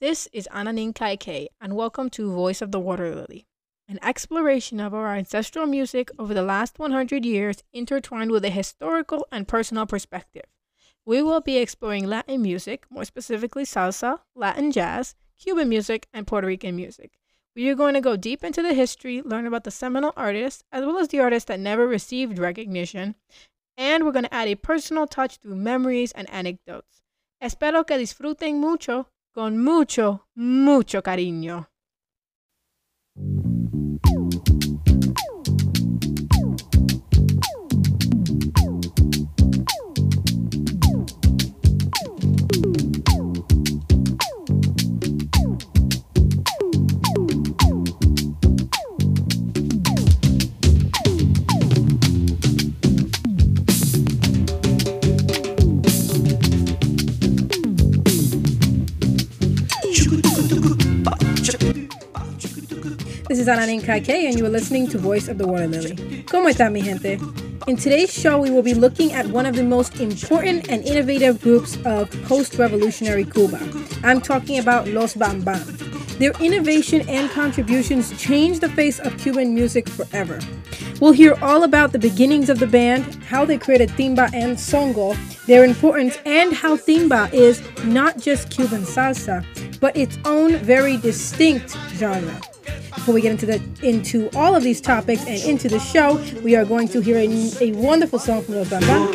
This is Ananin Kaike, and welcome to Voice of the Water Lily, an exploration of our ancestral music over the last 100 years intertwined with a historical and personal perspective. We will be exploring Latin music, more specifically salsa, Latin jazz, Cuban music, and Puerto Rican music. We are going to go deep into the history, learn about the seminal artists, as well as the artists that never received recognition, and we're going to add a personal touch through memories and anecdotes. Espero que disfruten mucho, con mucho, mucho cariño. This is Ananin Kaike, and you are listening to Voice of the Water Lily. ¿Cómo está, mi gente? In today's show, we will be looking at one of the most important and innovative groups of post-revolutionary Cuba. I'm talking about Los Van Van. Their innovation and contributions changed the face of Cuban music forever. We'll hear all about the beginnings of the band, how they created timba and songo, their importance, and how timba is not just Cuban salsa, but its own very distinct genre. Before we get into all of these topics and into the show, we are going to hear a wonderful song from Los Van Van.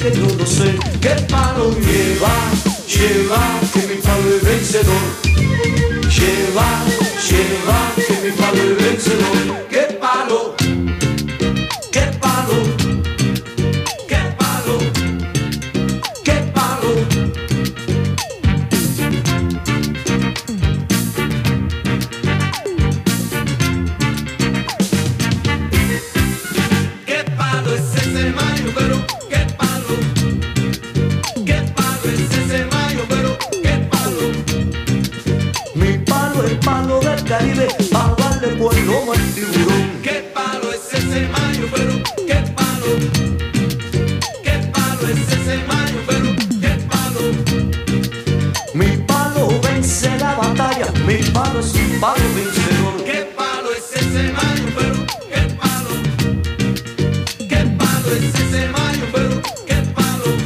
Que yo no sé qué palo lleva, que mi palo es vencedor. Lleva, que mi palo es vencedor. Qué palo, qué palo, qué palo, qué palo. Qué palo es ese mayo, pero. Caribe, pa' darle vuelo al tiburón. ¿Qué palo es ese mayo, pero? ¿Qué palo? ¿Qué palo es ese mayo, pero? ¿Qué palo? Mi palo vence la batalla, mi palo es un palo vencedor. ¿Qué palo es ese mayo, pero? ¿Qué palo? ¿Qué palo es ese mayo, pero? ¿Qué palo?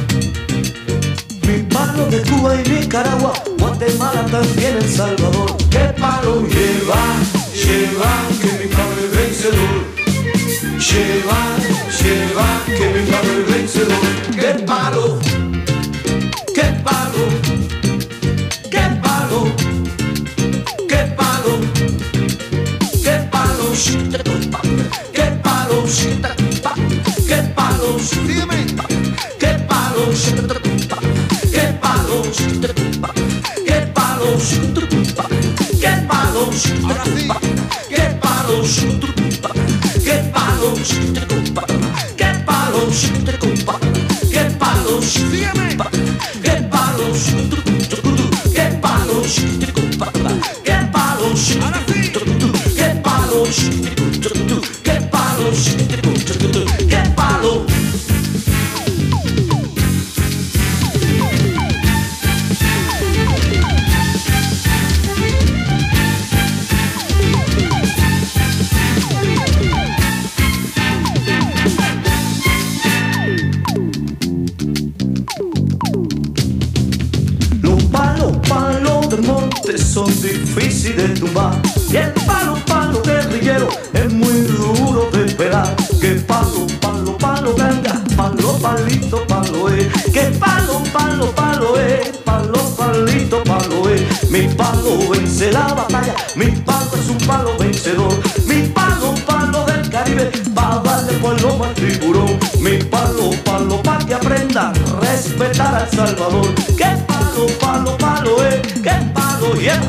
Mi palo de Cuba y Nicaragua, Guatemala también El Salvador. ¿Qué palo lleva, que mi palo es vencedor? Lleva, que mi palo es vencedor. ¿Qué palo? ¿Qué palo? ¿Qué palo? ¿Qué palo? ¿Qué palo? ¿Qué palo? ¿Qué palo? Dígame. ¿Qué palo? ¿Qué palo? ¿Qué palo? Ahora sí. ¿Qué palo? ¿Qué palo? ¿Qué palo? ¿Qué palo? Dígame. ¿Qué palo? ¿Qué palo? ¿Qué palo? Ahora sí. ¿Qué palo? ¿Qué palo? ¿Qué palo? Son difíciles de tumbar y el palo guerrillero es muy duro de pelar. Que palo ganga, palito, palo es. Que palo es, palito, palo es. Mi palo vence la batalla, mi palo es un palo vencedor. Mi palo del Caribe, pa' darle vuelo al tiburón. Mi palo pa' que aprenda a respetar a El Salvador. Que palo es, que palo. Yeah.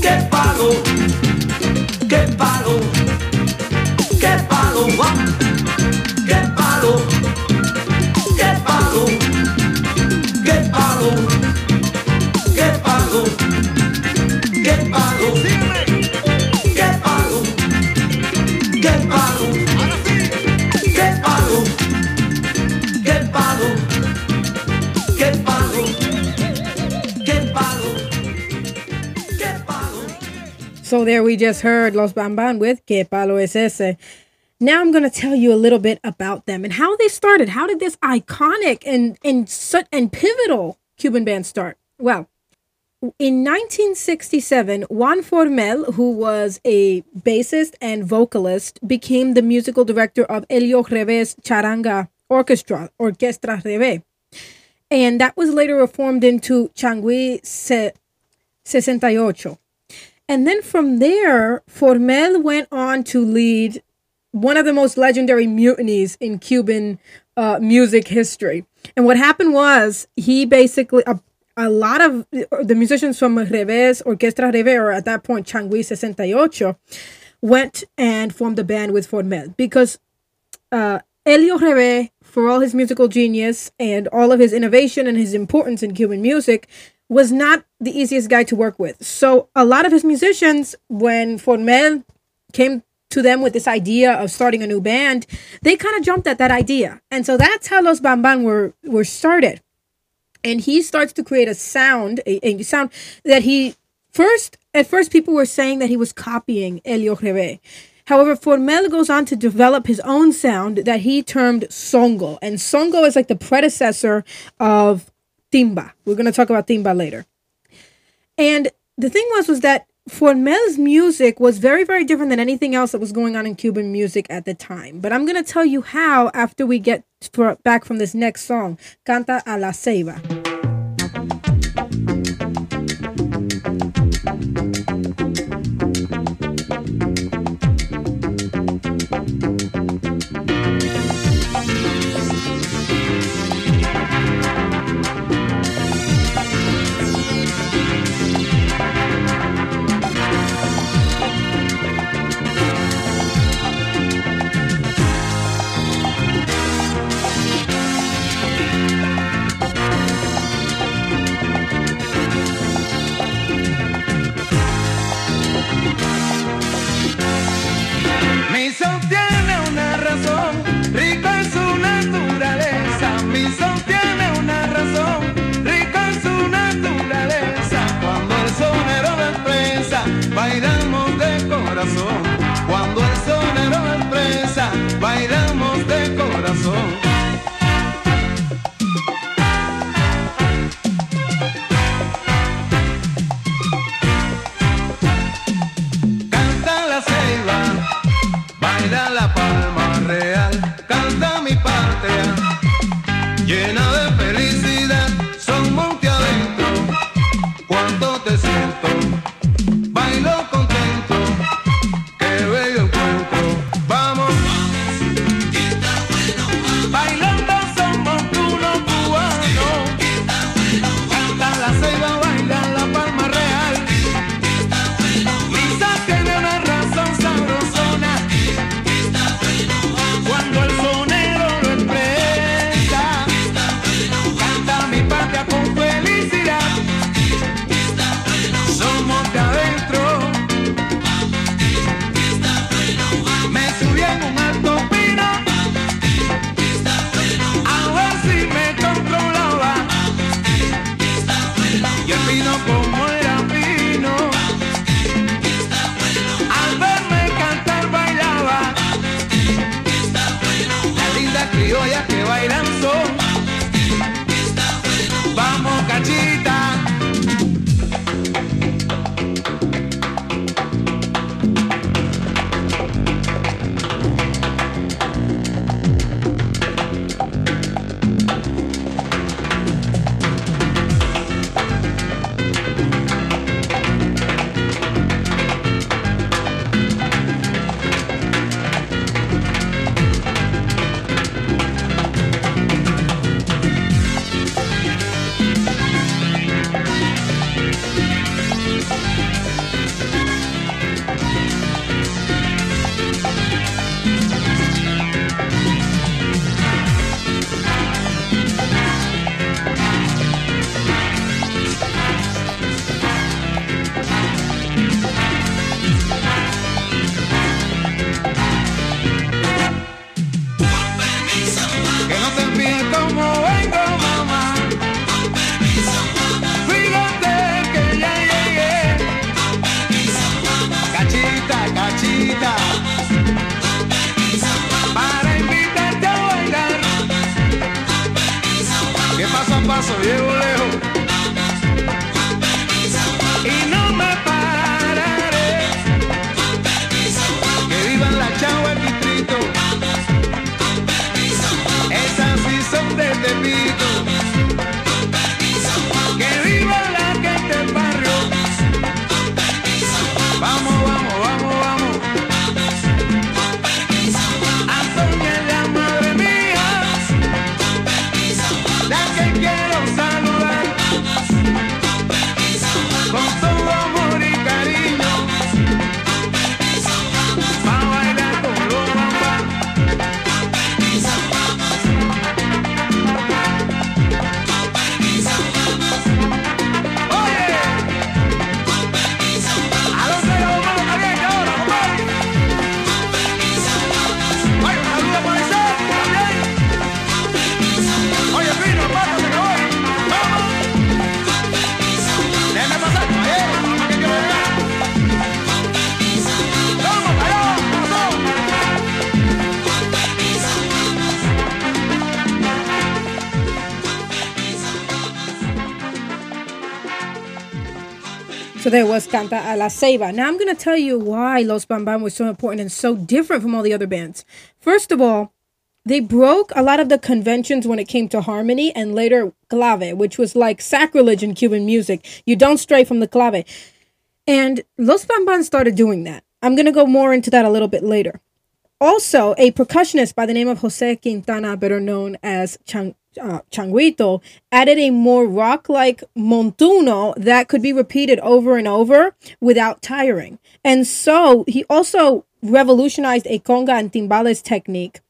¡Qué palo! ¡Qué palo! So there we just heard Los Van Van with Que Palo Es Ese. Now I'm going to tell you a little bit about them and how they started. How did this iconic and pivotal Cuban band start? Well, in 1967, Juan Formell, who was a bassist and vocalist, became the musical director of Elio Revé's Charanga Orchestra, Orquesta Revé. And that was later reformed into Changui 68. And then from there, Formell went on to lead one of the most legendary mutinies in Cuban music history. And what happened was he basically, a lot of the musicians from Revé's, Orquesta Revé, or at that point, Changui 68, went and formed a band with Formell. Because Elio Revé, for all his musical genius and all of his innovation and his importance in Cuban music, was not the easiest guy to work with. So a lot of his musicians, when Formell came to them with this idea of starting a new band, they kind of jumped at that idea. And so that's how Los Van Van were started. And he starts to create a sound, a sound that he at first people were saying that he was copying Elio Revé. However, Formell goes on to develop his own sound that he termed songo. And songo is like the predecessor of timba. We're going to talk about timba later. And the thing was that Formell's music was very, very different than anything else that was going on in Cuban music at the time. But I'm going to tell you how after we get back from this next song, Canta a la Ceiba. Bailo contento, qué bello encuentro, vamos. So there was Canta a la Ceiba. Now I'm going to tell you why Los Van Van was so important and so different from all the other bands. First of all, they broke a lot of the conventions when it came to harmony and later clave, which was like sacrilege in Cuban music. You don't stray from the clave. And Los Van Van started doing that. I'm going to go more into that a little bit later. Also, a percussionist by the name of José Quintana, better known as Changuito, added a more rock-like montuno that could be repeated over and over without tiring. And so he also revolutionized a conga and timbales technique,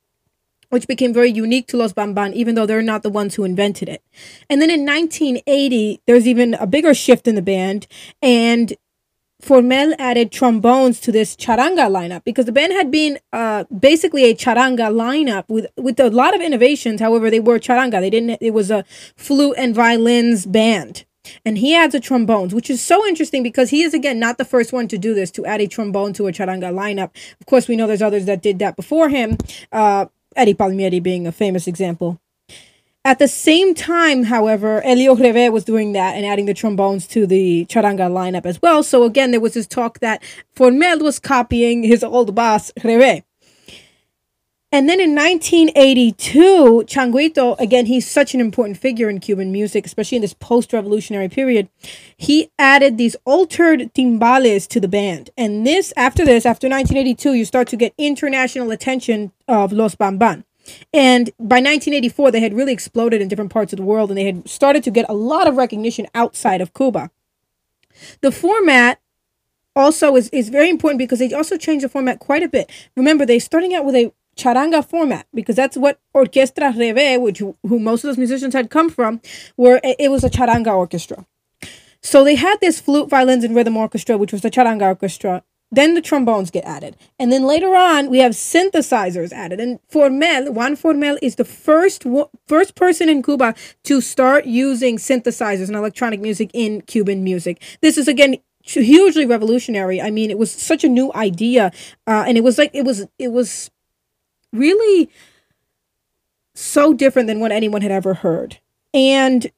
which became very unique to Los Van Van, even though they're not the ones who invented it. And then in 1980, there's even a bigger shift in the band, and Formell added trombones to this charanga lineup, because the band had been basically a charanga lineup with a lot of innovations. However, they were charanga. It was a flute and violins band. And he adds a trombones, which is so interesting because he is, again, not the first one to do this, to add a trombone to a charanga lineup. Of course, we know there's others that did that before him, Eddie Palmieri being a famous example. At the same time, however, Elio Revé was doing that and adding the trombones to the charanga lineup as well. So again, there was this talk that Formell was copying his old boss, Revé. And then in 1982, Changuito, again, he's such an important figure in Cuban music, especially in this post-revolutionary period. He added these altered timbales to the band. And this, after 1982, you start to get international attention of Los Van Van. And by 1984, they had really exploded in different parts of the world, and they had started to get a lot of recognition outside of Cuba. The format also is very important because they also changed the format quite a bit. Remember, they're starting out with a charanga format because that's what Orquesta Revé, who most of those musicians had come from, were. It was a charanga orchestra. So they had this flute, violins, and rhythm orchestra, which was the charanga orchestra. Then the trombones get added. And then later on, we have synthesizers added. And Formell, Juan Formell, is the first person in Cuba to start using synthesizers and electronic music in Cuban music. This is, again, hugely revolutionary. I mean, it was such a new idea. And it was like, it was really so different than what anyone had ever heard. And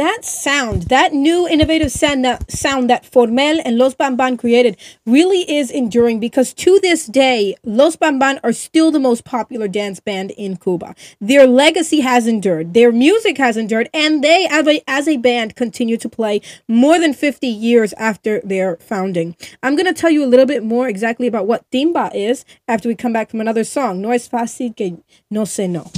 that sound, that new innovative sound that Formell and Los Van Van created really is enduring, because to this day, Los Van Van are still the most popular dance band in Cuba. Their legacy has endured, their music has endured, and they, as a band, continue to play more than 50 years after their founding. I'm going to tell you a little bit more exactly about what timba is after we come back from another song, No es fácil que no se no.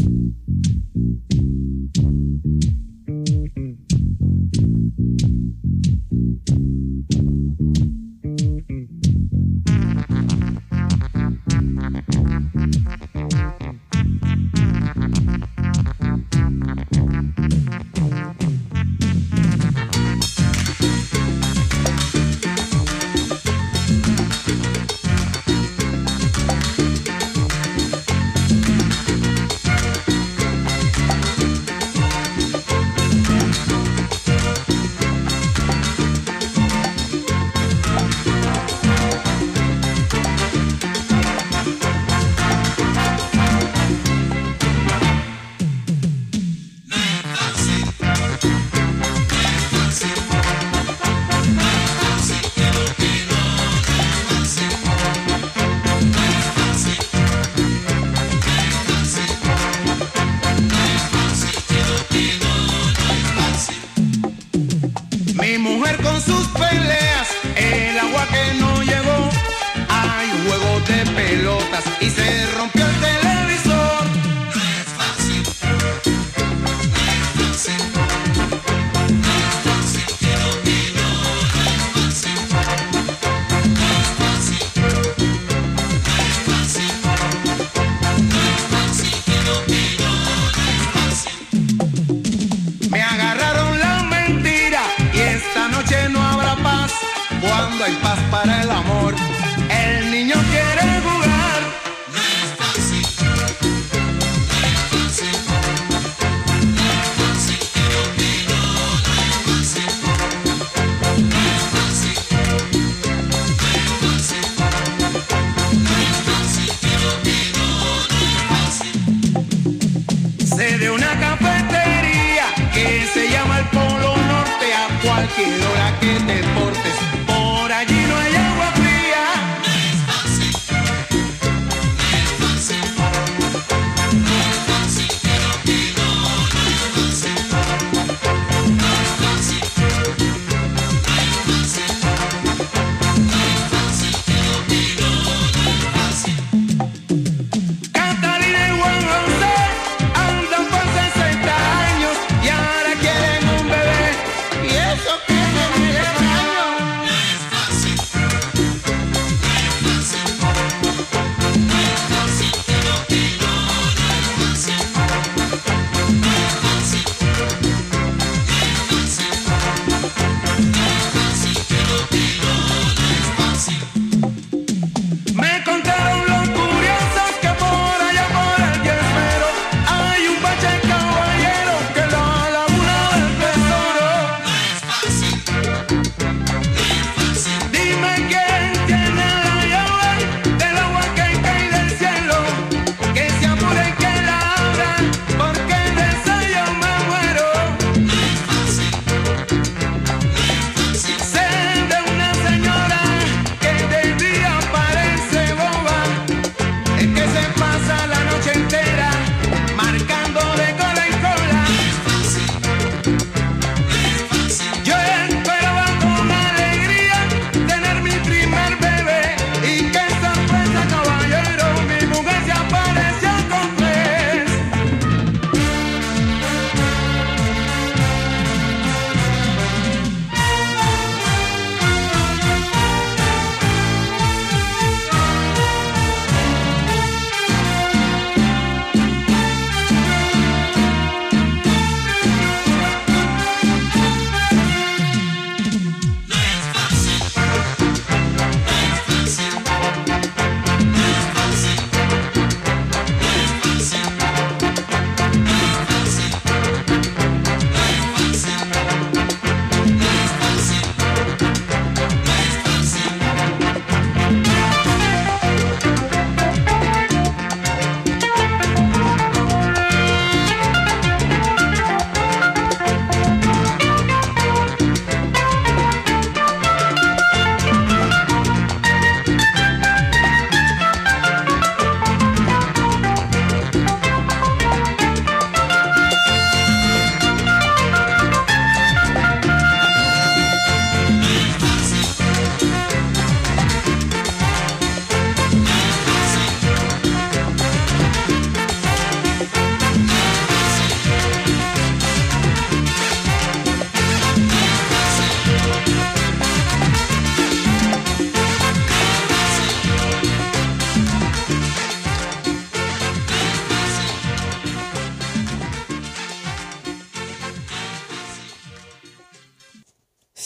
Cualquier hora que te portes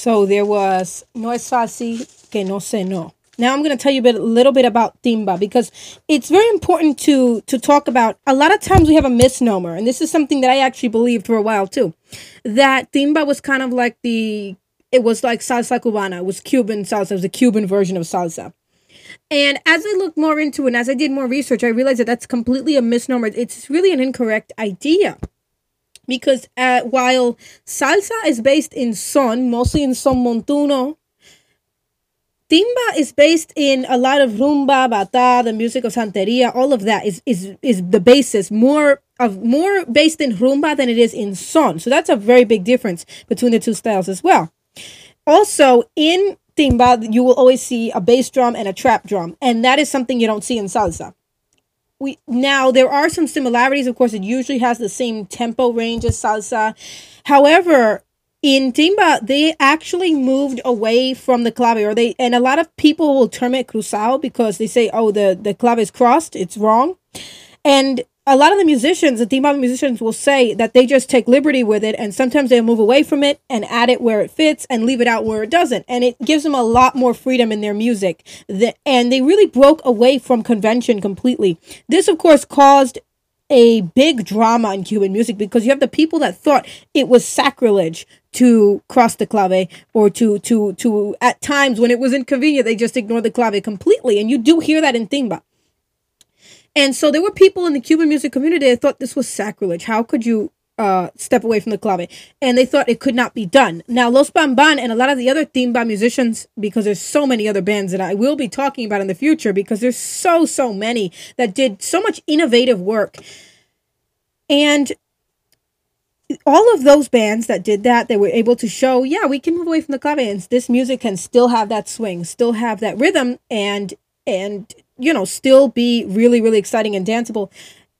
So there was No Es Fácil Que No Se No. Now I'm going to tell you a little bit about timba, because it's very important to talk about. A lot of times we have a misnomer, and this is something that I actually believed for a while too, that timba was kind of like it was like salsa cubana. It was Cuban salsa. It was the Cuban version of salsa. And as I looked more into it, and as I did more research, I realized that that's completely a misnomer. It's really an incorrect idea. Because while salsa is based in son, mostly in son montuno, timba is based in a lot of rumba, bata, the music of santeria. All of that is the basis, more based in rumba than it is in son. So that's a very big difference between the two styles as well. Also, in timba, you will always see a bass drum and a trap drum, and that is something you don't see in salsa. Now, there are some similarities. Of course, it usually has the same tempo range as salsa. However, in timba, they actually moved away from the clave, and a lot of people will term it cruzado because they say, oh, the clave is crossed. It's wrong. And a lot of the musicians, the timba musicians, will say that they just take liberty with it, and sometimes they'll move away from it and add it where it fits and leave it out where it doesn't. And it gives them a lot more freedom in their music. And they really broke away from convention completely. This, of course, caused a big drama in Cuban music, because you have the people that thought it was sacrilege to cross the clave, or to at times when it was inconvenient, they just ignored the clave completely. And you do hear that in timba. And so there were people in the Cuban music community that thought this was sacrilege. How could you step away from the clave? And they thought it could not be done. Now, Los Van Van and a lot of the other timba musicians, because there's so many other bands that I will be talking about in the future, because there's so many that did so much innovative work. And all of those bands that did that, they were able to show, yeah, we can move away from the clave, and this music can still have that swing, still have that rhythm, and you know, still be really, really exciting and danceable.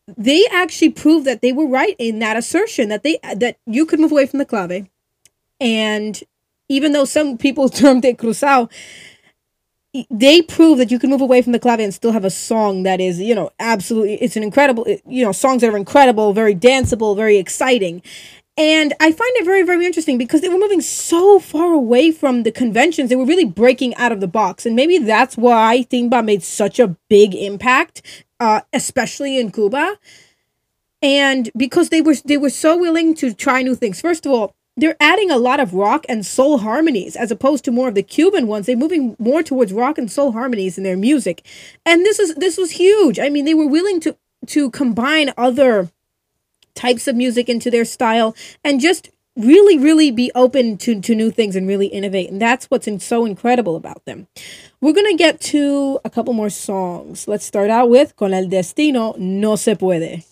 They actually proved that they were right in that assertion, that you could move away from the clave. And even though some people termed it cruzado, they proved that you can move away from the clave and still have a song that is, you know, absolutely, it's an incredible, you know, songs that are incredible, very danceable, very exciting. And I find it very, very interesting, because they were moving so far away from the conventions. They were really breaking out of the box. And maybe that's why timba made such a big impact, especially in Cuba. And because they were so willing to try new things. First of all, they're adding a lot of rock and soul harmonies, as opposed to more of the Cuban ones. They're moving more towards rock and soul harmonies in their music. And this was huge. I mean, they were willing to combine other types of music into their style, and just really, really be open to new things and really innovate. And that's what's so incredible about them. We're going to get to a couple more songs. Let's start out with Con el Destino No Se Puede.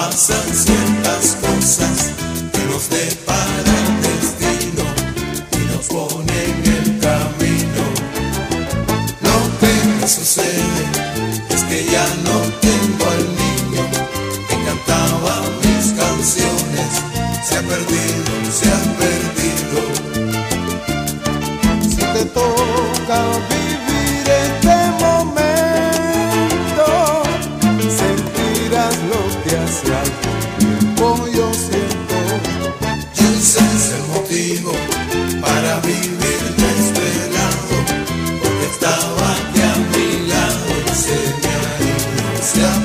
Pasan ciertas cosas que nos depara el destino y nos pone en el camino. Lo que me sucede es que ya no tengo al niño que cantaba mis canciones. Se ha perdido, se ha perdido. Si te toca vivir este momento, sentirás lo que como yo siento, y ese es el motivo para vivir desvelado, porque estaba aquí a mi lado y se me ha ido, se ha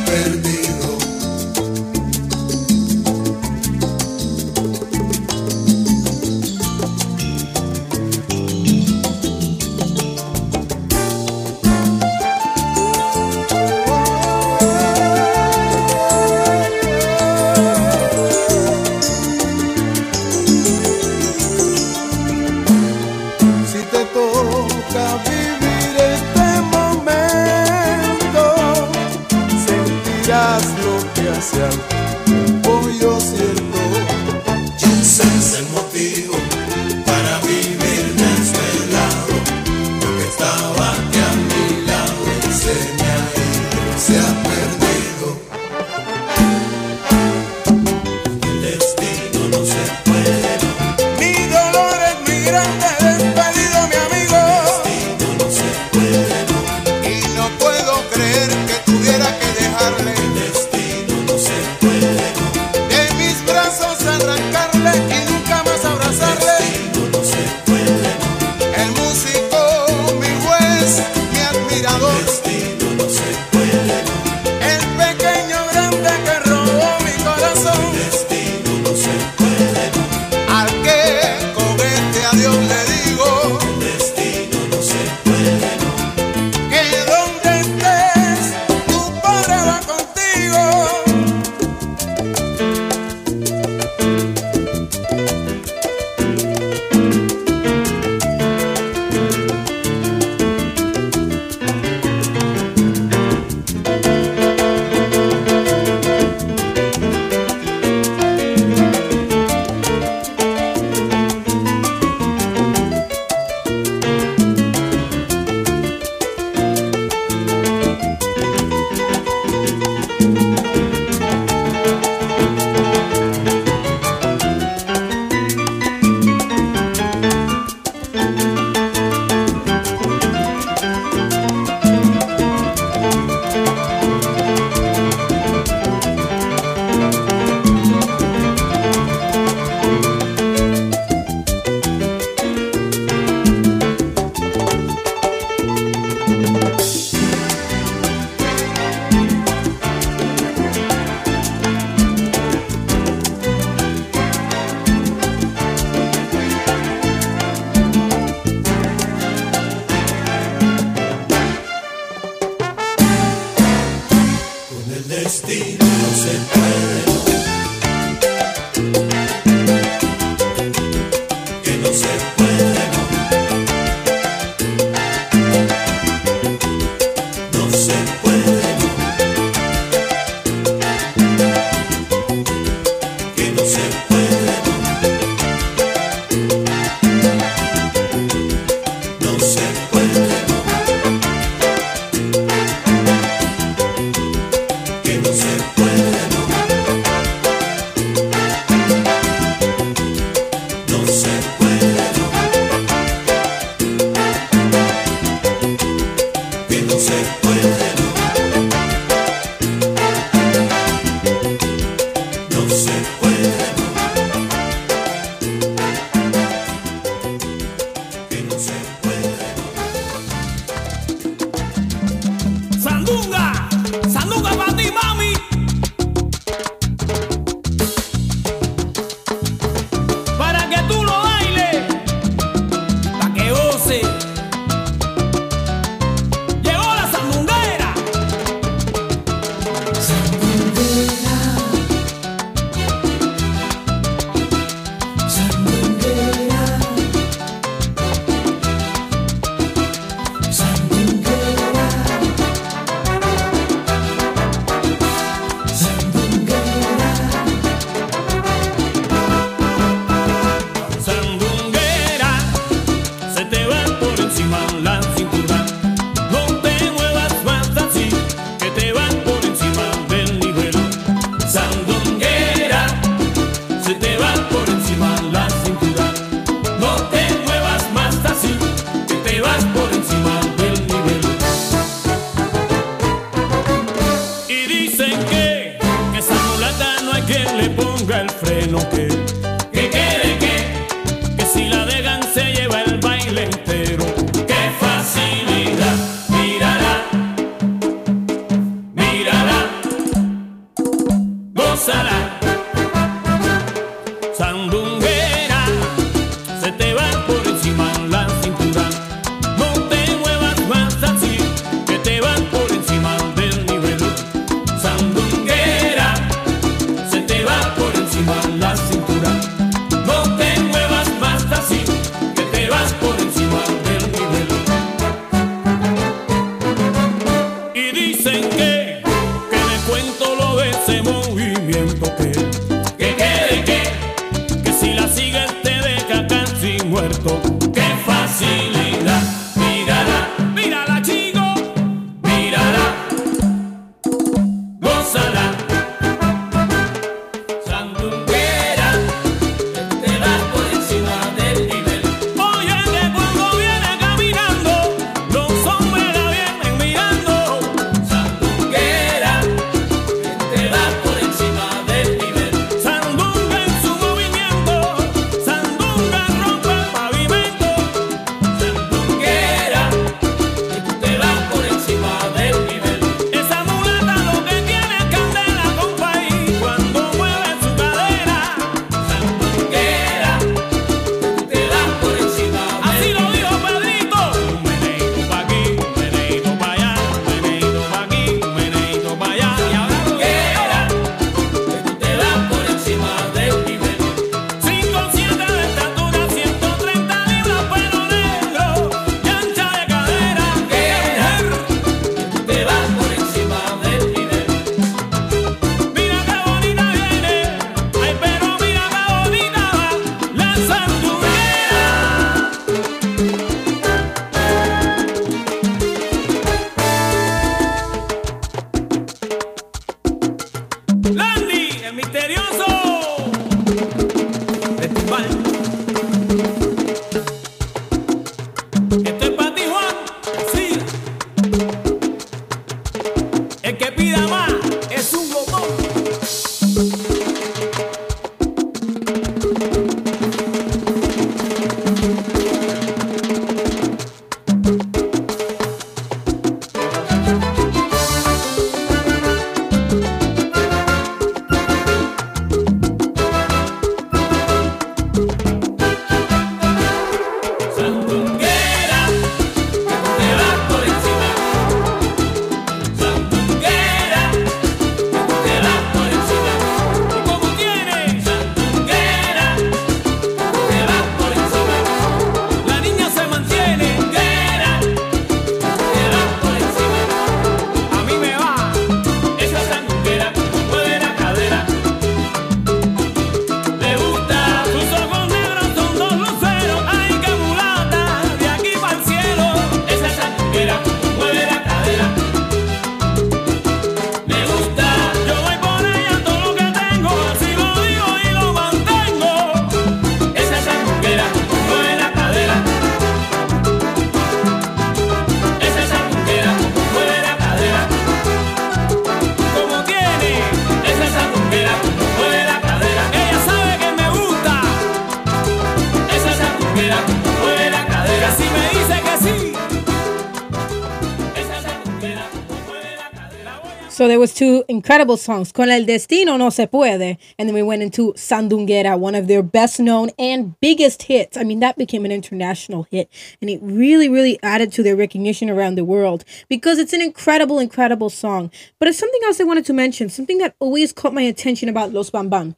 So there was two incredible songs, Con el Destino No Se Puede, and then we went into Sandunguera, one of their best known and biggest hits. I mean, that became an international hit, and it really, really added to their recognition around the world because it's an incredible, incredible song. But it's something else I wanted to mention, something that always caught my attention about Los Van Van.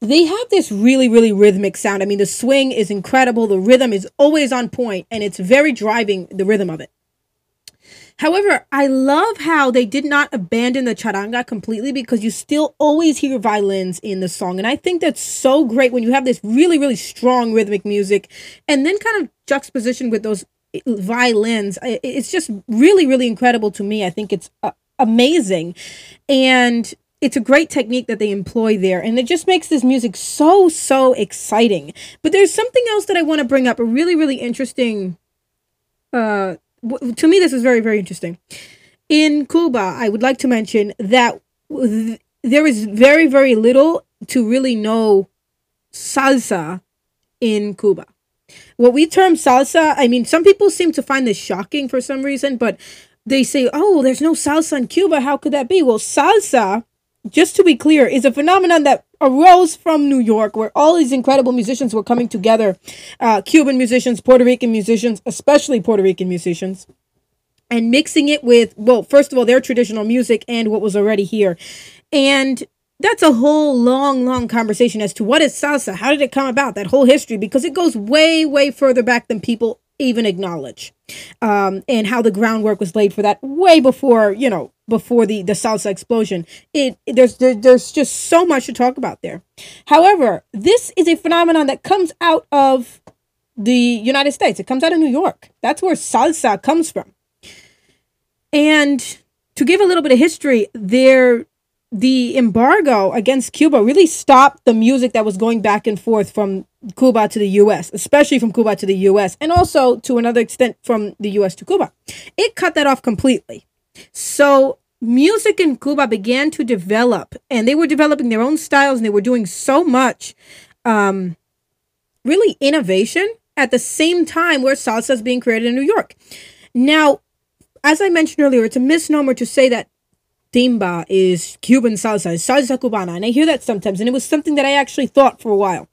They have this really, really rhythmic sound. I mean, the swing is incredible. The rhythm is always on point, and it's very driving, the rhythm of it. However, I love how they did not abandon the charanga completely because you still always hear violins in the song. And I think that's so great when you have this really, really strong rhythmic music and then kind of juxtaposition with those violins. It's just really, really incredible to me. I think it's amazing. And it's a great technique that they employ there, and it just makes this music so, so exciting. But there's something else that I want to bring up, a really, really interesting, to me, this is very, very interesting. In Cuba, I would like to mention that there is very, very little to really no salsa in Cuba. What we term salsa, I mean, some people seem to find this shocking for some reason, but they say, oh, there's no salsa in Cuba. How could that be? Well, salsa, just to be clear, is a phenomenon that arose from New York, where all these incredible musicians were coming together, Cuban musicians, Puerto Rican musicians, especially Puerto Rican musicians, and mixing it with, well, first of all, their traditional music and what was already here. And that's a whole long, long conversation as to what is salsa, how did it come about, that whole history, because it goes way, way further back than people even acknowledge, and how the groundwork was laid for that way before, you know, before the salsa explosion. There's just so much to talk about there. However, this is a phenomenon that comes out of the United States. It comes out of New York. That's where salsa comes from. And to give a little bit of history there, the embargo against Cuba really stopped the music that was going back and forth from Cuba to the U.S., especially from Cuba to the U.S., and also to another extent from the U.S. to Cuba. It cut that off completely. So music in Cuba began to develop, and they were developing their own styles, and they were doing so much really innovation at the same time where salsa is being created in New York. Now, as I mentioned earlier, it's a misnomer to say that timba is Cuban salsa, is salsa cubana, and I hear that sometimes, and it was something that I actually thought for a while.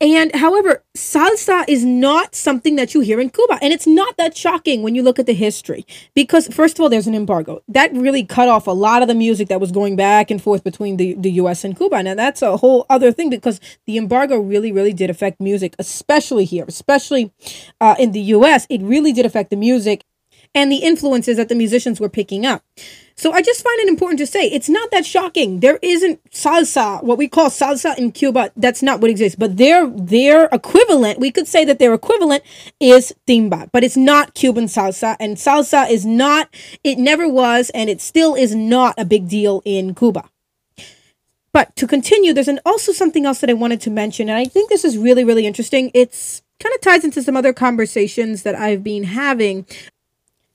And however, salsa is not something that you hear in Cuba, and it's not that shocking when you look at the history, because first of all, there's an embargo that really cut off a lot of the music that was going back and forth between the U.S. and Cuba. Now that's a whole other thing, because the embargo really, really did affect music, especially here, especially in the U.S. It really did affect the music and the influences that the musicians were picking up. So I just find it important to say it's not that shocking. There isn't salsa, what we call salsa in Cuba. That's not what exists. But their equivalent, we could say that their equivalent is timba. But it's not Cuban salsa. And salsa is not, it never was, and it still is not a big deal in Cuba. But to continue, there's also something else that I wanted to mention. And I think this is really, really interesting. It's kind of ties into some other conversations that I've been having,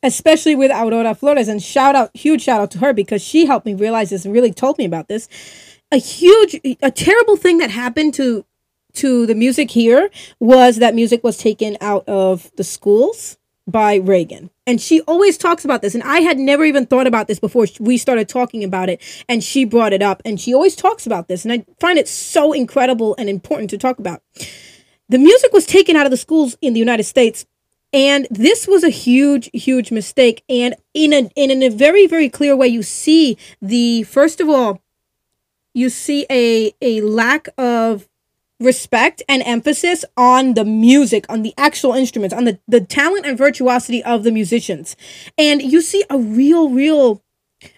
especially with Aurora Flores, and shout out, huge shout out to her, because she helped me realize this and really told me about this. A terrible thing that happened to the music here was that music was taken out of the schools by Reagan. And she always talks about this, and I had never even thought about this before we started talking about it, and she brought it up, and she always talks about this, and I find it so incredible and important to talk about. The music was taken out of the schools in the United States, and this was a huge, huge mistake. And in a very, very clear way, you see the, first of all, you see a lack of respect and emphasis on the music, on the actual instruments, on the talent and virtuosity of the musicians. And you see a real,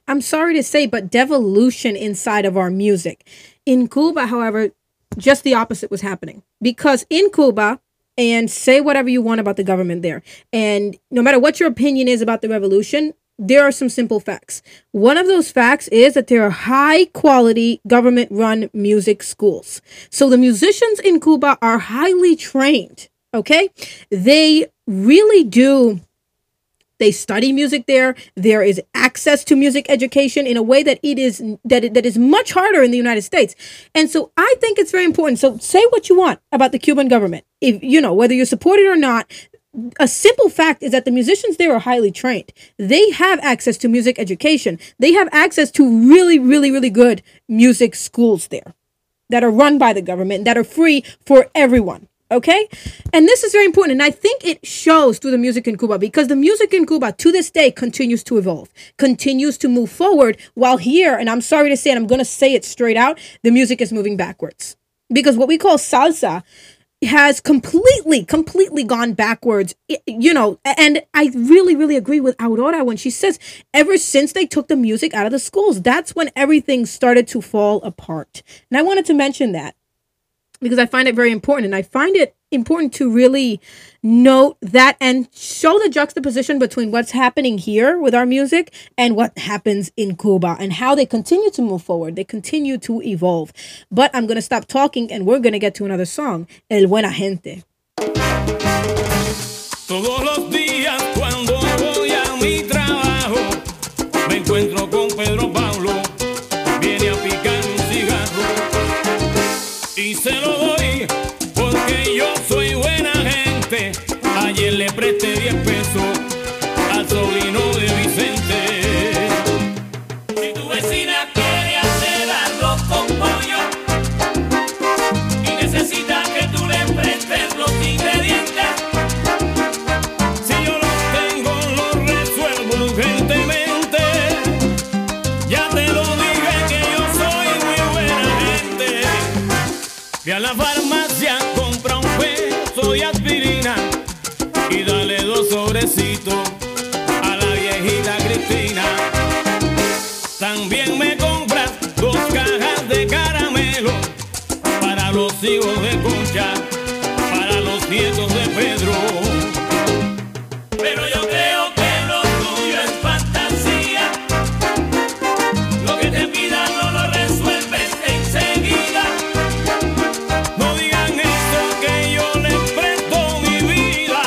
I'm sorry to say, but devolution inside of our music. In Cuba, however, just the opposite was happening. Because in Cuba, and say whatever you want about the government there, and no matter what your opinion is about the revolution, there are some simple facts. One of those facts is that there are high-quality government-run music schools. So the musicians in Cuba are highly trained, okay? They really do. They study music there. There is access to music education in a way that is much harder in the United States. And so I think it's very important. So say what you want about the Cuban government, if you know, whether you support it or not, a simple fact is that the musicians there are highly trained. They have access to music education. They have access to really, really, really good music schools there that are run by the government, that are free for everyone. Okay? And this is very important. And I think it shows through the music in Cuba, because the music in Cuba to this day continues to evolve, continues to move forward, while here, and I'm sorry to say it, I'm going to say it straight out, the music is moving backwards. Because what we call salsa has completely gone backwards, you know. And I really agree with Aurora when she says, ever since they took the music out of the schools, that's when everything started to fall apart. And I wanted to mention that, because I find it very important. And I find it important to really note that and show the juxtaposition between what's happening here with our music and what happens in Cuba, and how they continue to move forward. They continue to evolve. But I'm going to stop talking, and we're going to get to another song, El Buena Gente. Todos los días cuando voy a mi trabajo, me encuentro con Pedro Pablo. Viene a picar un cigarro y se lo doy, porque yo soy buena gente. Ayer le presté 10 pesos al sobrino de Vicente. Si tu vecina quiere hacer arroz con pollo y necesita que tú le prestes los ingredientes, si yo los tengo, los resuelvo urgentemente. Ya te lo dije que yo soy muy buena gente. Ve a la farmacia, compra un peso y aspirina y dale 2 sobrecitos a la viejita Cristina. También me compras 2 cajas de caramelo para los hijos de Concha, para los nietos de Pedro. Pero yo creo que lo tuyo es fantasía. Lo que te pidan no lo resuelves enseguida. No digan eso, que yo les presto mi vida,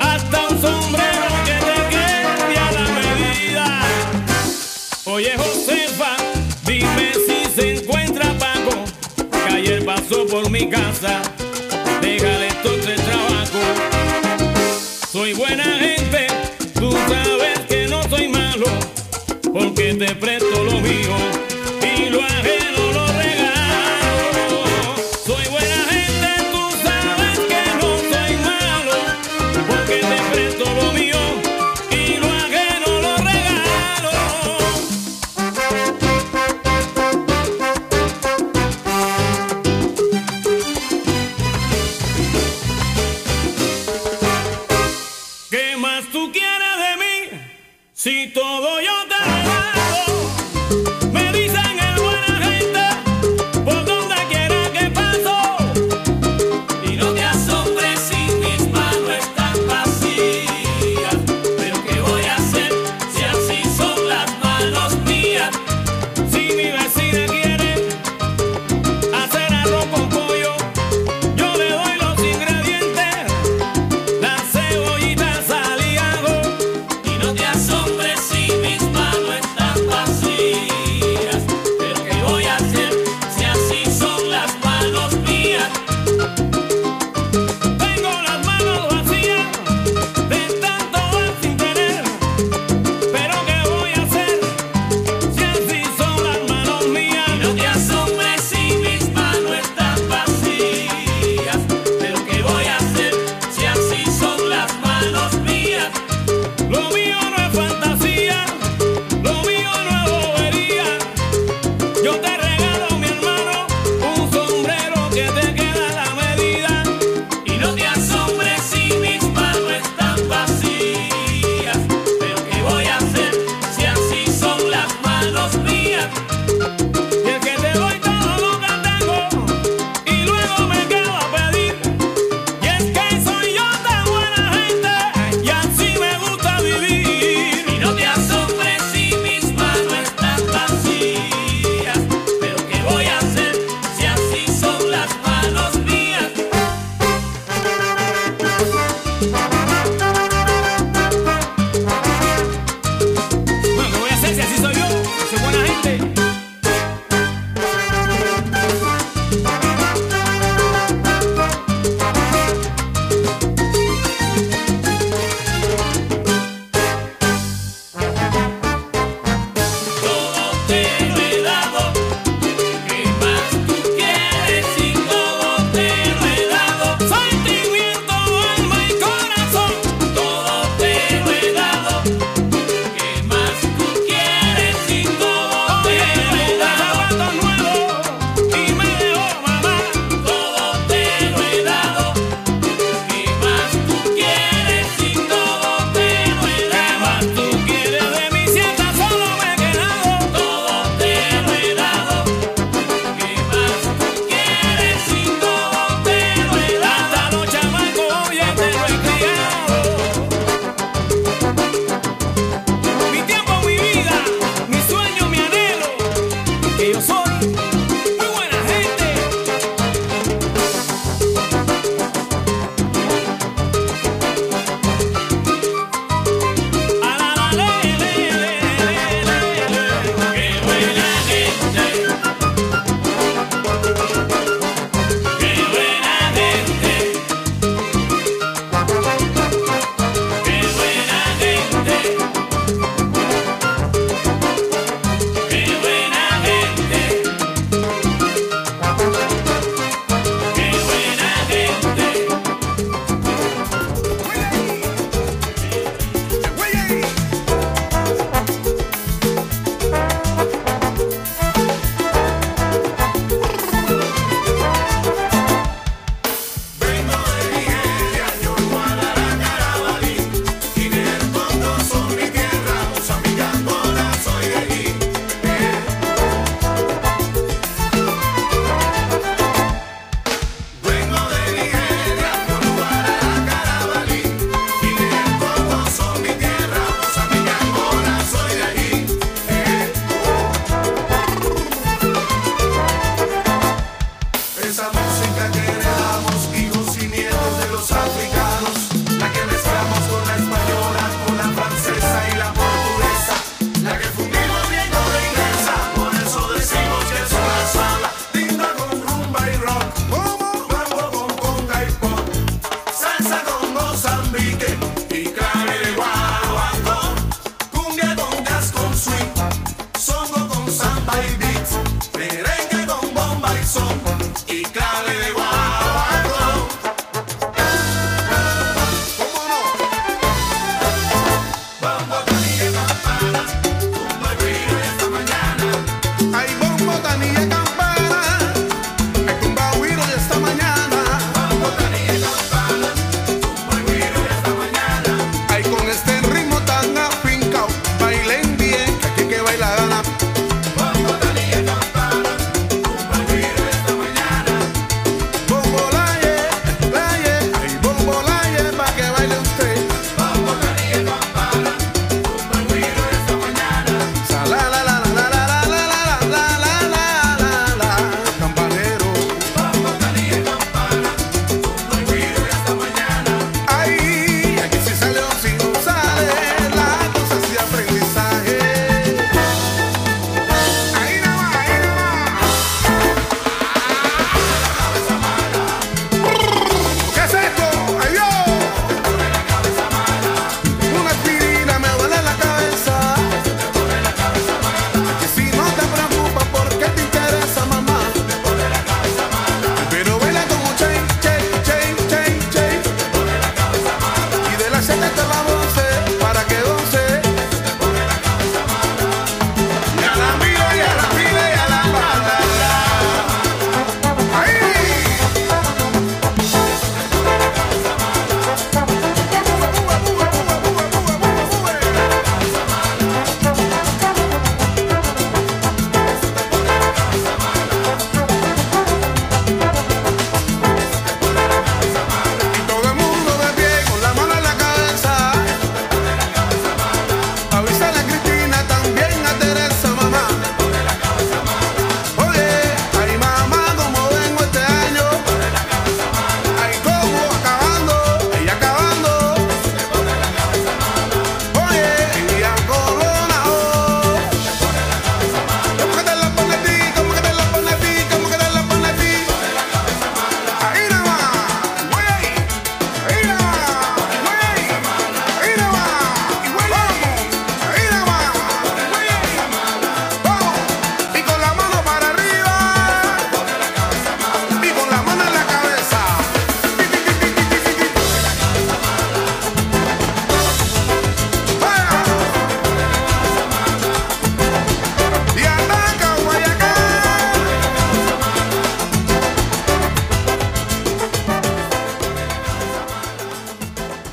hasta un sombrero que te quede a la medida. Oye, Josefa, dime si se encuentra Paco, que ayer pasó por mi casa. Déjale entonces trabajo. Soy buena gente, tú sabes que no soy malo, porque te presto lo mío y lo ajeno lo regalo. Soy buena gente, tú sabes que no soy malo, porque te presto lo mío y lo ajeno lo regalo.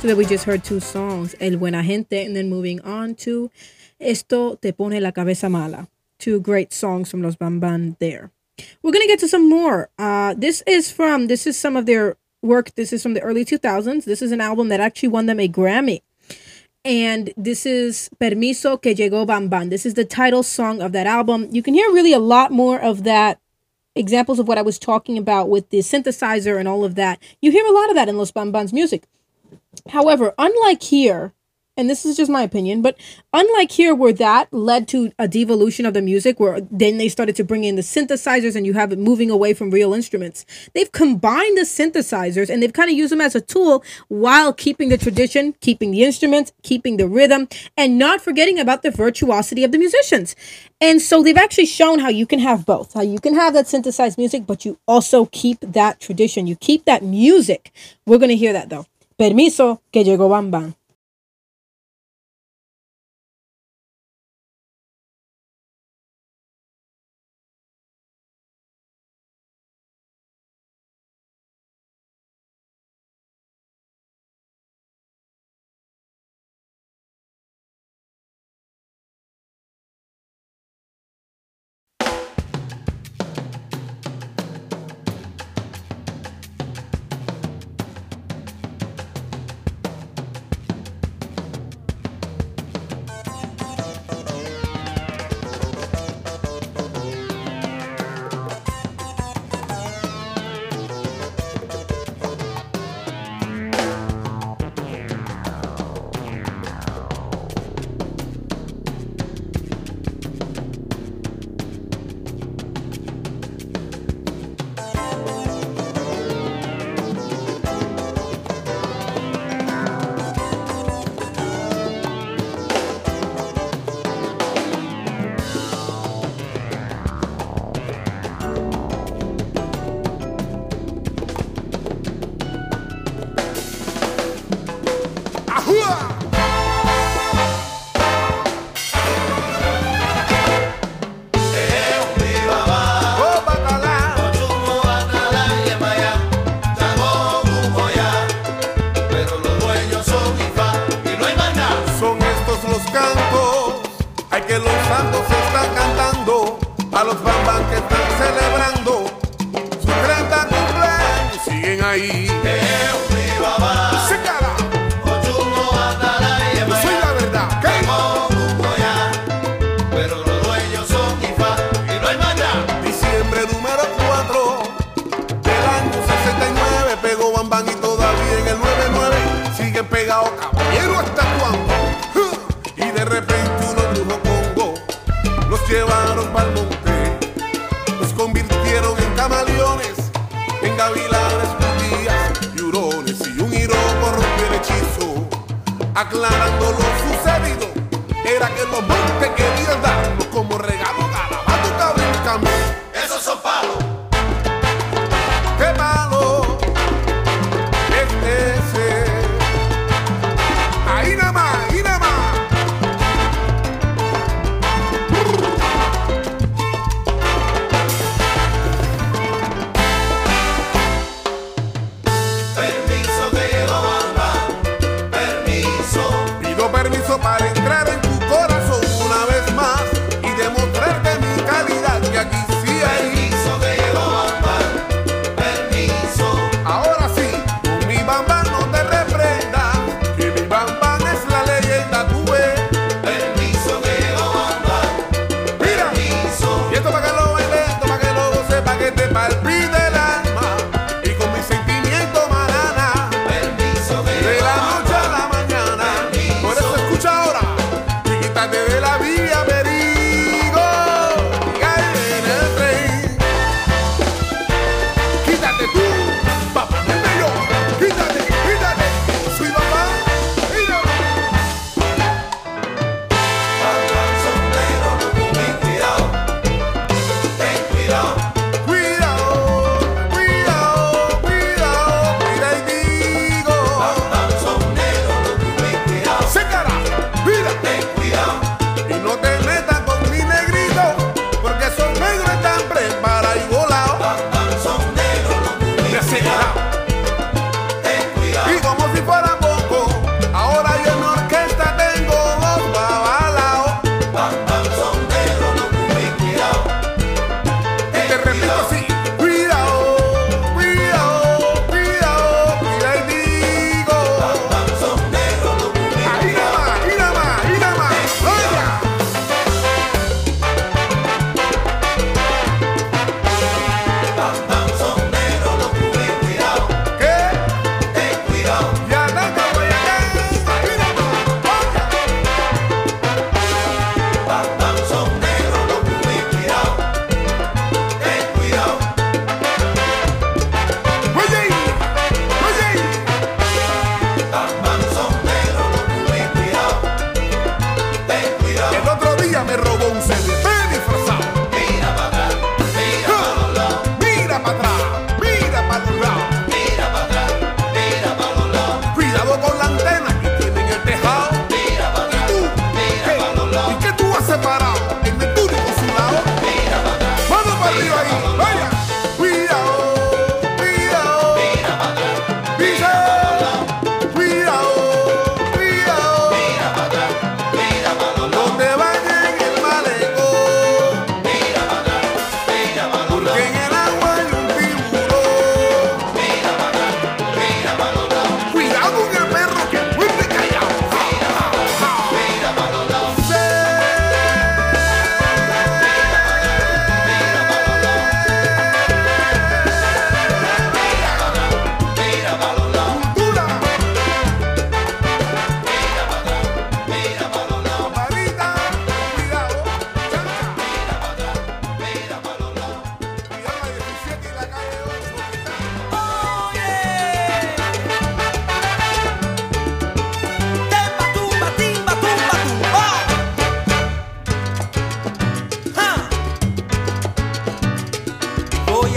So that we just heard two songs, El Buena Gente, and then moving on to Esto Te Pone La Cabeza Mala. Two great songs from Los Van Van there. We're going to get to some more. This is some of their work. This is from the early 2000s. This is an album that actually won them a Grammy. And this is Permiso que llegó Van Van. This is the title song of that album. You can hear really a lot more of that, examples of what I was talking about with the synthesizer and all of that. You hear a lot of that in Los Van Van's music. However, unlike here, and this is just my opinion, but unlike here where that led to a devolution of the music, where then they started to bring in the synthesizers and you have it moving away from real instruments, they've combined the synthesizers and they've kind of used them as a tool while keeping the tradition, keeping the instruments, keeping the rhythm, and not forgetting about the virtuosity of the musicians. And so they've actually shown how you can have both, how you can have that synthesized music, but you also keep that tradition. You keep that music. We're going to hear that though. Permiso que llegó Van Van. Aclarando lo sucedido, era que los montes querían darnos como regalo garabato, cabrón, cambio. Esos son palos. ¡Qué malo! Este es el. ¡Ahí nada más! ¡Ahí nada más! Permiso que llegó Van Van, permiso. Pido permiso para entrar en tu corazón una vez más y demostrarte mi calidad que aquí sí hay. Permiso que llegó Van Van, permiso. Ahora sí, con mi Van Van no te reprendas, que mi Van Van es la leyenda tuve. Permiso que llegó Van Van, mira, permiso. Y esto para que lo baile, esto para que lo goce, para que te palpite.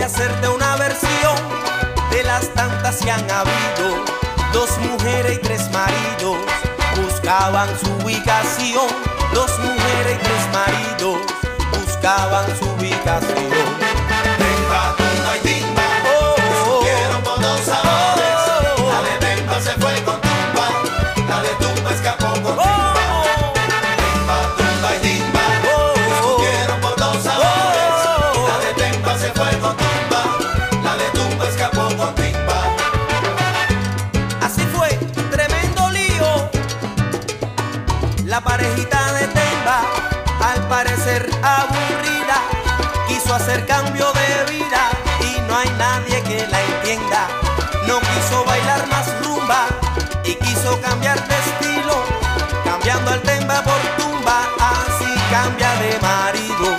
hacerte una versión de las tantas que han habido. 2 mujeres y 3 maridos buscaban su ubicación. 2 mujeres y 3 maridos buscaban su ubicación. Timba, tumba y timba, oh, se sintieron con 2 sabores. Oh, la de timba se fue con tumba, la de tumba escapó con timba. Aburrida, quiso hacer cambio de vida y no hay nadie que la entienda. No quiso bailar más rumba y quiso cambiar de estilo, cambiando al temba por tumba, así cambia de marido.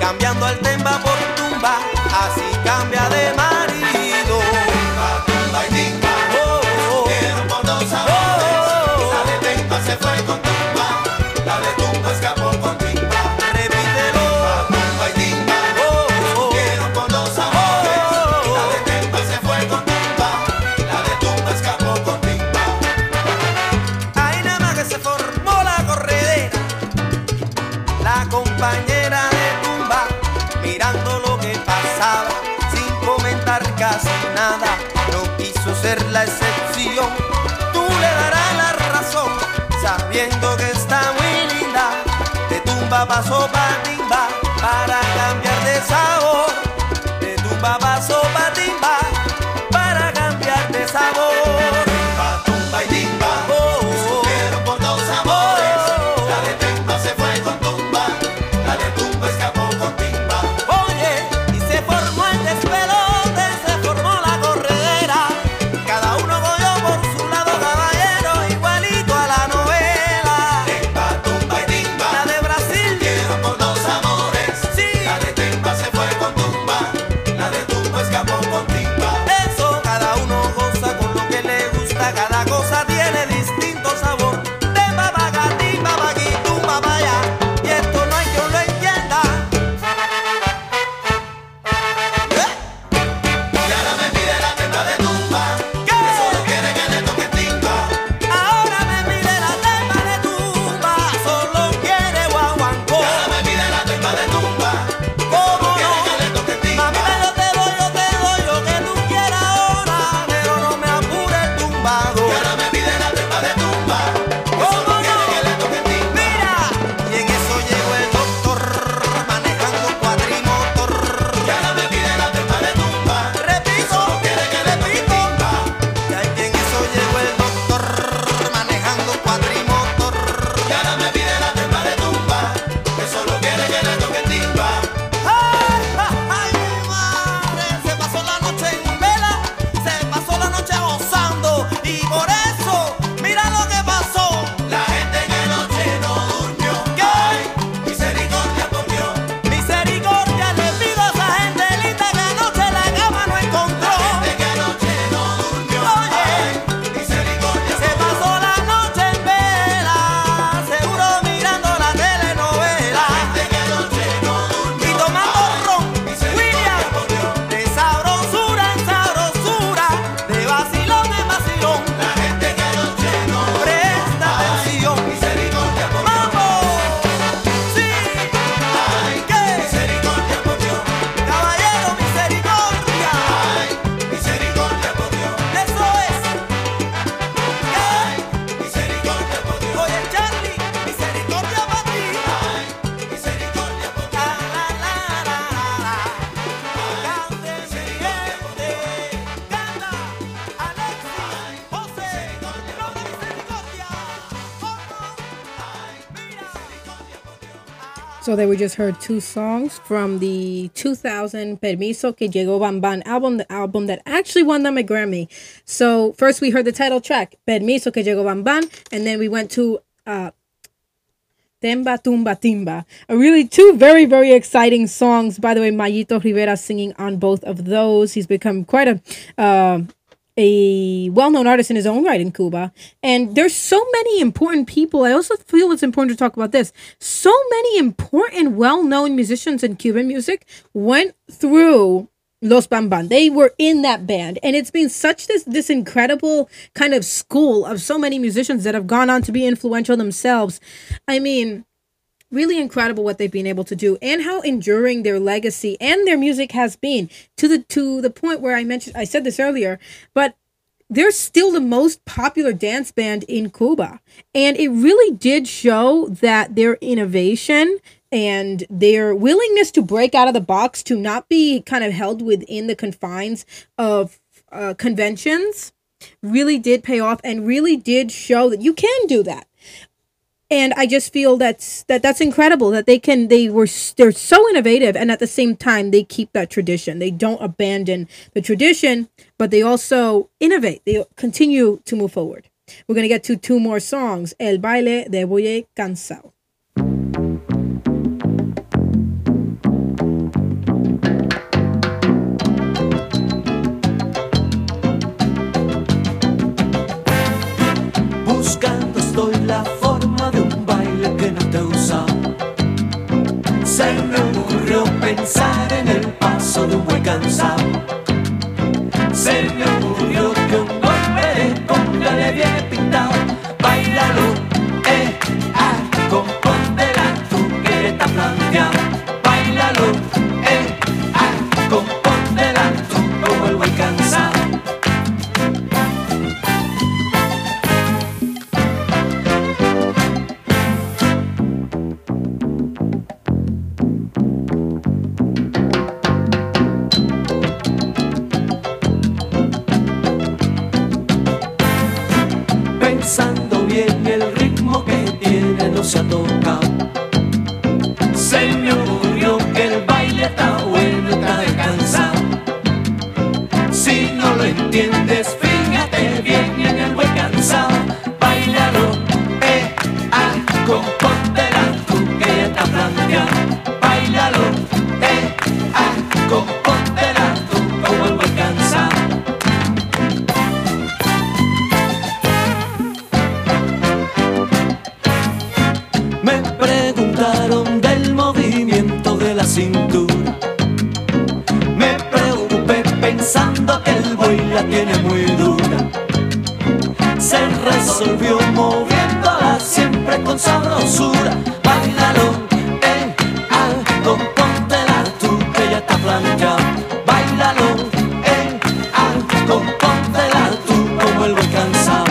Cambiando al temba por tumba, así cambia de marido. Tumba, tumba y timba, oh, oh, oh, quiero por 2 sabores, oh, oh, oh. La de temba se fue con tumba, la de tumba escapó con timba. Nada, no quiso ser la excepción. Tú le darás la razón, sabiendo que está muy linda. De tumba pasó pa' timba para cambiar de sabor. De tumba pasó pa' timba para cambiar de sabor. Timba, tumba y timba, oh, se sintieron por 2 sabores. Oh, la de timba se fue con tumba, la de tumba escapó con timba. Oye, y se formó el despelote. So there we just heard 2 songs from the 2000 Permiso que llegó Van Van album, the album that actually won them a Grammy. So first we heard the title track, Permiso que llegó Van Van, and then we went to Temba, Tumba, Timba. Really 2 very, very exciting songs. By the way, Mayito Rivera singing on both of those. He's become quite a well-known artist in his own right in Cuba. And there's so many important people. I also feel it's important to talk about this. So many important, well-known musicians in Cuban music went through Los Van Van. They were in that band, and it's been such this incredible kind of school of so many musicians that have gone on to be influential themselves. I mean, really incredible what they've been able to do and how enduring their legacy and their music has been, to the point where I said this earlier, but they're still the most popular dance band in Cuba. And it really did show that their innovation and their willingness to break out of the box, to not be kind of held within the confines of conventions, really did pay off and really did show that you can do that. And I just feel that's incredible that they're so innovative, and at the same time they keep that tradition. They don't abandon the tradition, but they also innovate. They continue to move forward. We're going to get to two more songs. El baile de Voye Cansao. Buscando estoy la forma de un baile que no te usa. Se me ocurrió pensar en el paso de un buen cansado. Se me ocurrió que un golpe póngale bien pintado. Báilalo, compóntela, tú que estás planteado. Báilalo, compóntela, tú como el buen cansado. Pensando bien el ritmo que tiene no se toca. Se me ocurrió que el baile está bueno, está descansado. Si no lo entiendes, fíjate bien en el buen cansado. Bailalo, compóntela, tú que ya está planteado. Bailalo, compóntela, tú como el buen cansado. Cintura. Me preocupé pensando que el boy la tiene muy dura. Se resolvió moviéndola siempre con sabrosura. Báilalo, compóntela tú que ya está planchado. Báilalo, compóntela tú como el boy cansado.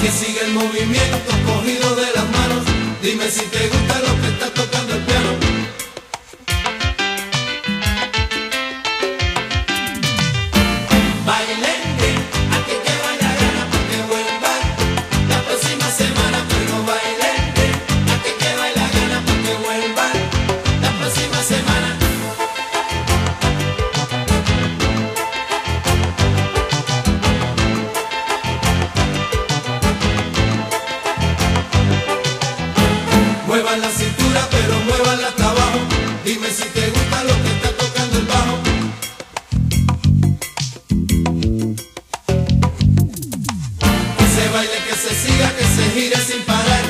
que sigue el movimiento cogido de las manos. Dime si te gusta lo que está tocando el piano. Bailente, a quien te vaya gana porque vuelva la próxima semana, pero bailente, a quien te vaya gana porque vuelva la próxima semana. Muevan la cintura, pero muevanla hasta abajo. Dime si te gusta lo que está tocando el bajo. Que se baile, que se siga, que se gire sin parar,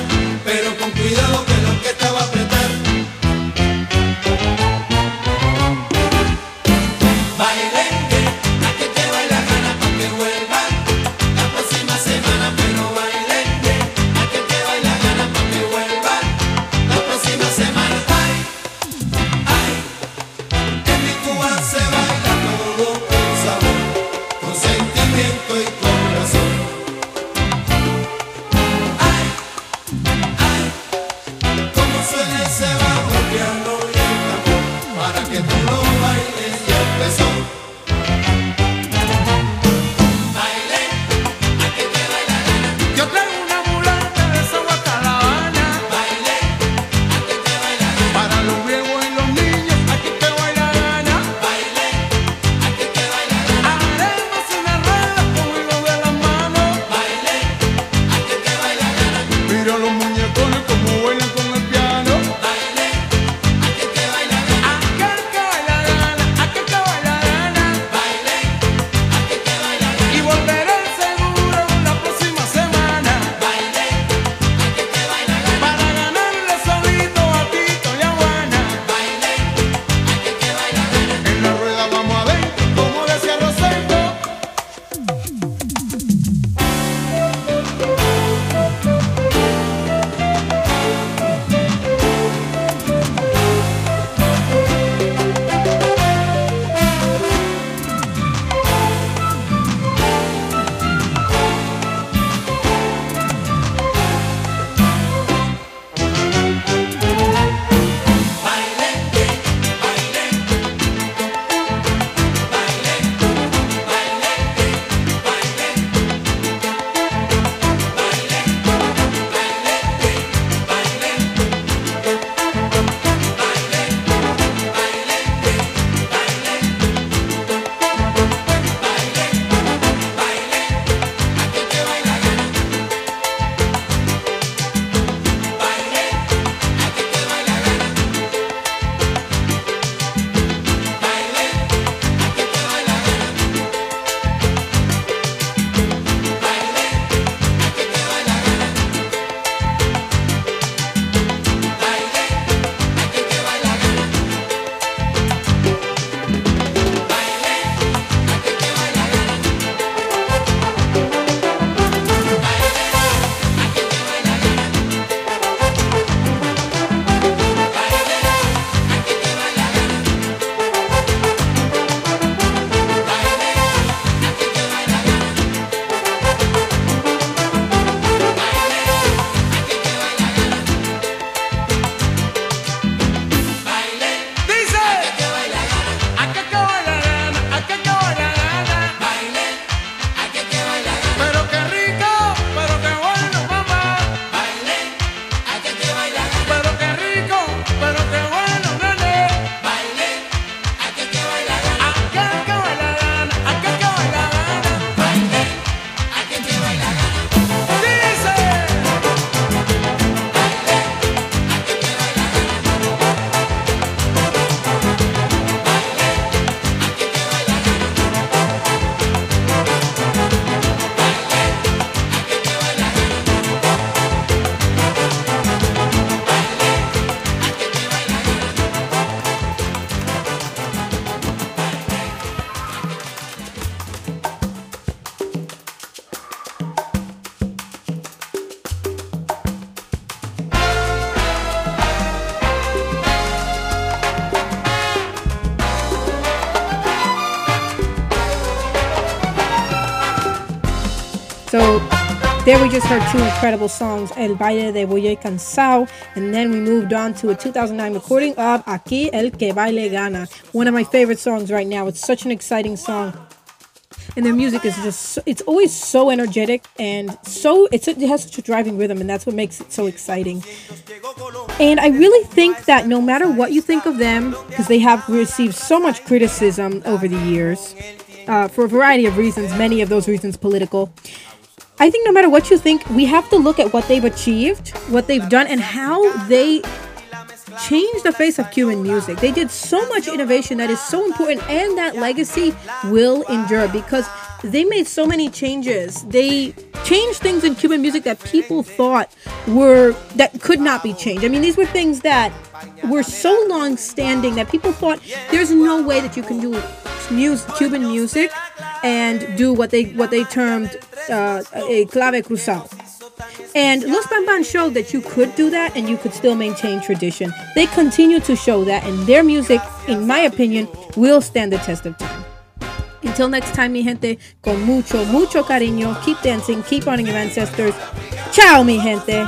pero con cuidado que la orquesta va a apretar. Bailente, a que te baile la gana para que vuelva la próxima semana, pero bailente, a que te baile la gana para que vuelva la próxima semana. Ay, ay, en mi Cuba se baila todo con sabor, con sentimiento y corazón. Ay, ay, como suena ese bajo, el piano y el tambor, para que tú lo bailes y empezó. Baile, a que te baila gana. Yo traigo una mulata de esa hasta La Habana. Baile, a que te baila gana. Para los viejos y los niños, aquí te baila gana. Baile, a que te baila gana. Haremos una rueda con hilos de las manos. Baile, a que te baila gana. Mira los muñecones como bailan con el piano. Baile, a que te baila gana. Aquel que baila gana, aquel que baila gana. Baile, a que te baila gana. Y volveré seguro la próxima semana Baile, a que te baila gana. para ganarle solito a Tito y a Juana. Baile, a que te baila gana. En la rueda vamos adentro, como decía Rosendo. Baile, baile, baile, baile, baile, baile, baile, baile, a que te baila gana. Baile, a que te baila gana. Baile, a que te baila gana. Baile, a que te baila gana. Baile, a que te baila gana. Baile, a que te baila gana. Baile, a que te baila gana. Baile, a que te baila gana. Baile, a que te baila gana. Baile, a que te baila gana. Baile, Dice, a que te baila gana. aquel que baila gana, aquel que baila gana. Baile, a que te baila gana. Pero qué rico, pero qué bueno, mamá. Baile, a que te baila gana. Pero qué rico, pero qué bueno, nene. Baile, a que te baila gana. Aquel que baila gana, aquel que baila gana. Baile, a que te baila gana. Dice, Baile, a que te baila gana. Baile, a que te baila gana. Baile, a que te baila gana. Baile, a que te baila gana. So There we just heard two incredible songs, El Baile de Boye Cansao, and then we moved on to a 2009 recording of Aquí El Que Baile Gana, one of my favorite songs right now. It's such an exciting song. And their music is just, it's always so energetic and so, it has such a driving rhythm, and that's what makes it so exciting. And I really think that no matter what you think of them, because they have received so much criticism over the years, for a variety of reasons, many of those reasons political, I think no matter what you think, we have to look at what they've achieved, what they've done, and how they changed the face of Cuban music. They did so much innovation that is so important, and that legacy will endure because they made so many changes. They changed things in Cuban music that people thought were, that could not be changed. I mean, these were things that were so long standing that people thought there's no way that you can do Cuban music and do what they termed a Clave Cruzado. And Los Van Van showed that you could do that and you could still maintain tradition. They continue to show that, and their music, in my opinion, will stand the test of time. Until next time, mi gente, con mucho, mucho cariño. Keep dancing, keep honoring your ancestors. Ciao, mi gente.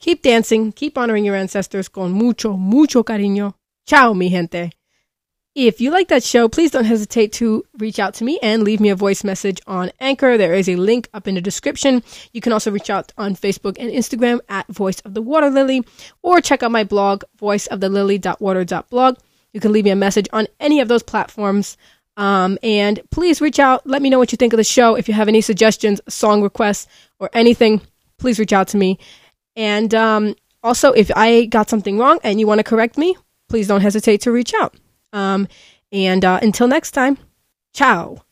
Keep dancing, keep honoring your ancestors con mucho, mucho cariño. Chao, mi gente. If you like that show, please don't hesitate to reach out to me and leave me a voice message on Anchor. There is a link up in the description. You can also reach out on Facebook and Instagram at Voice of the Water Lily, or check out my blog, voiceofthelily.water.blog. You can leave me a message on any of those platforms. And please reach out. Let me know what you think of the show. If you have any suggestions, song requests, or anything, please reach out to me. And also, if I got something wrong and you want to correct me, please don't hesitate to reach out. And until next time, ciao.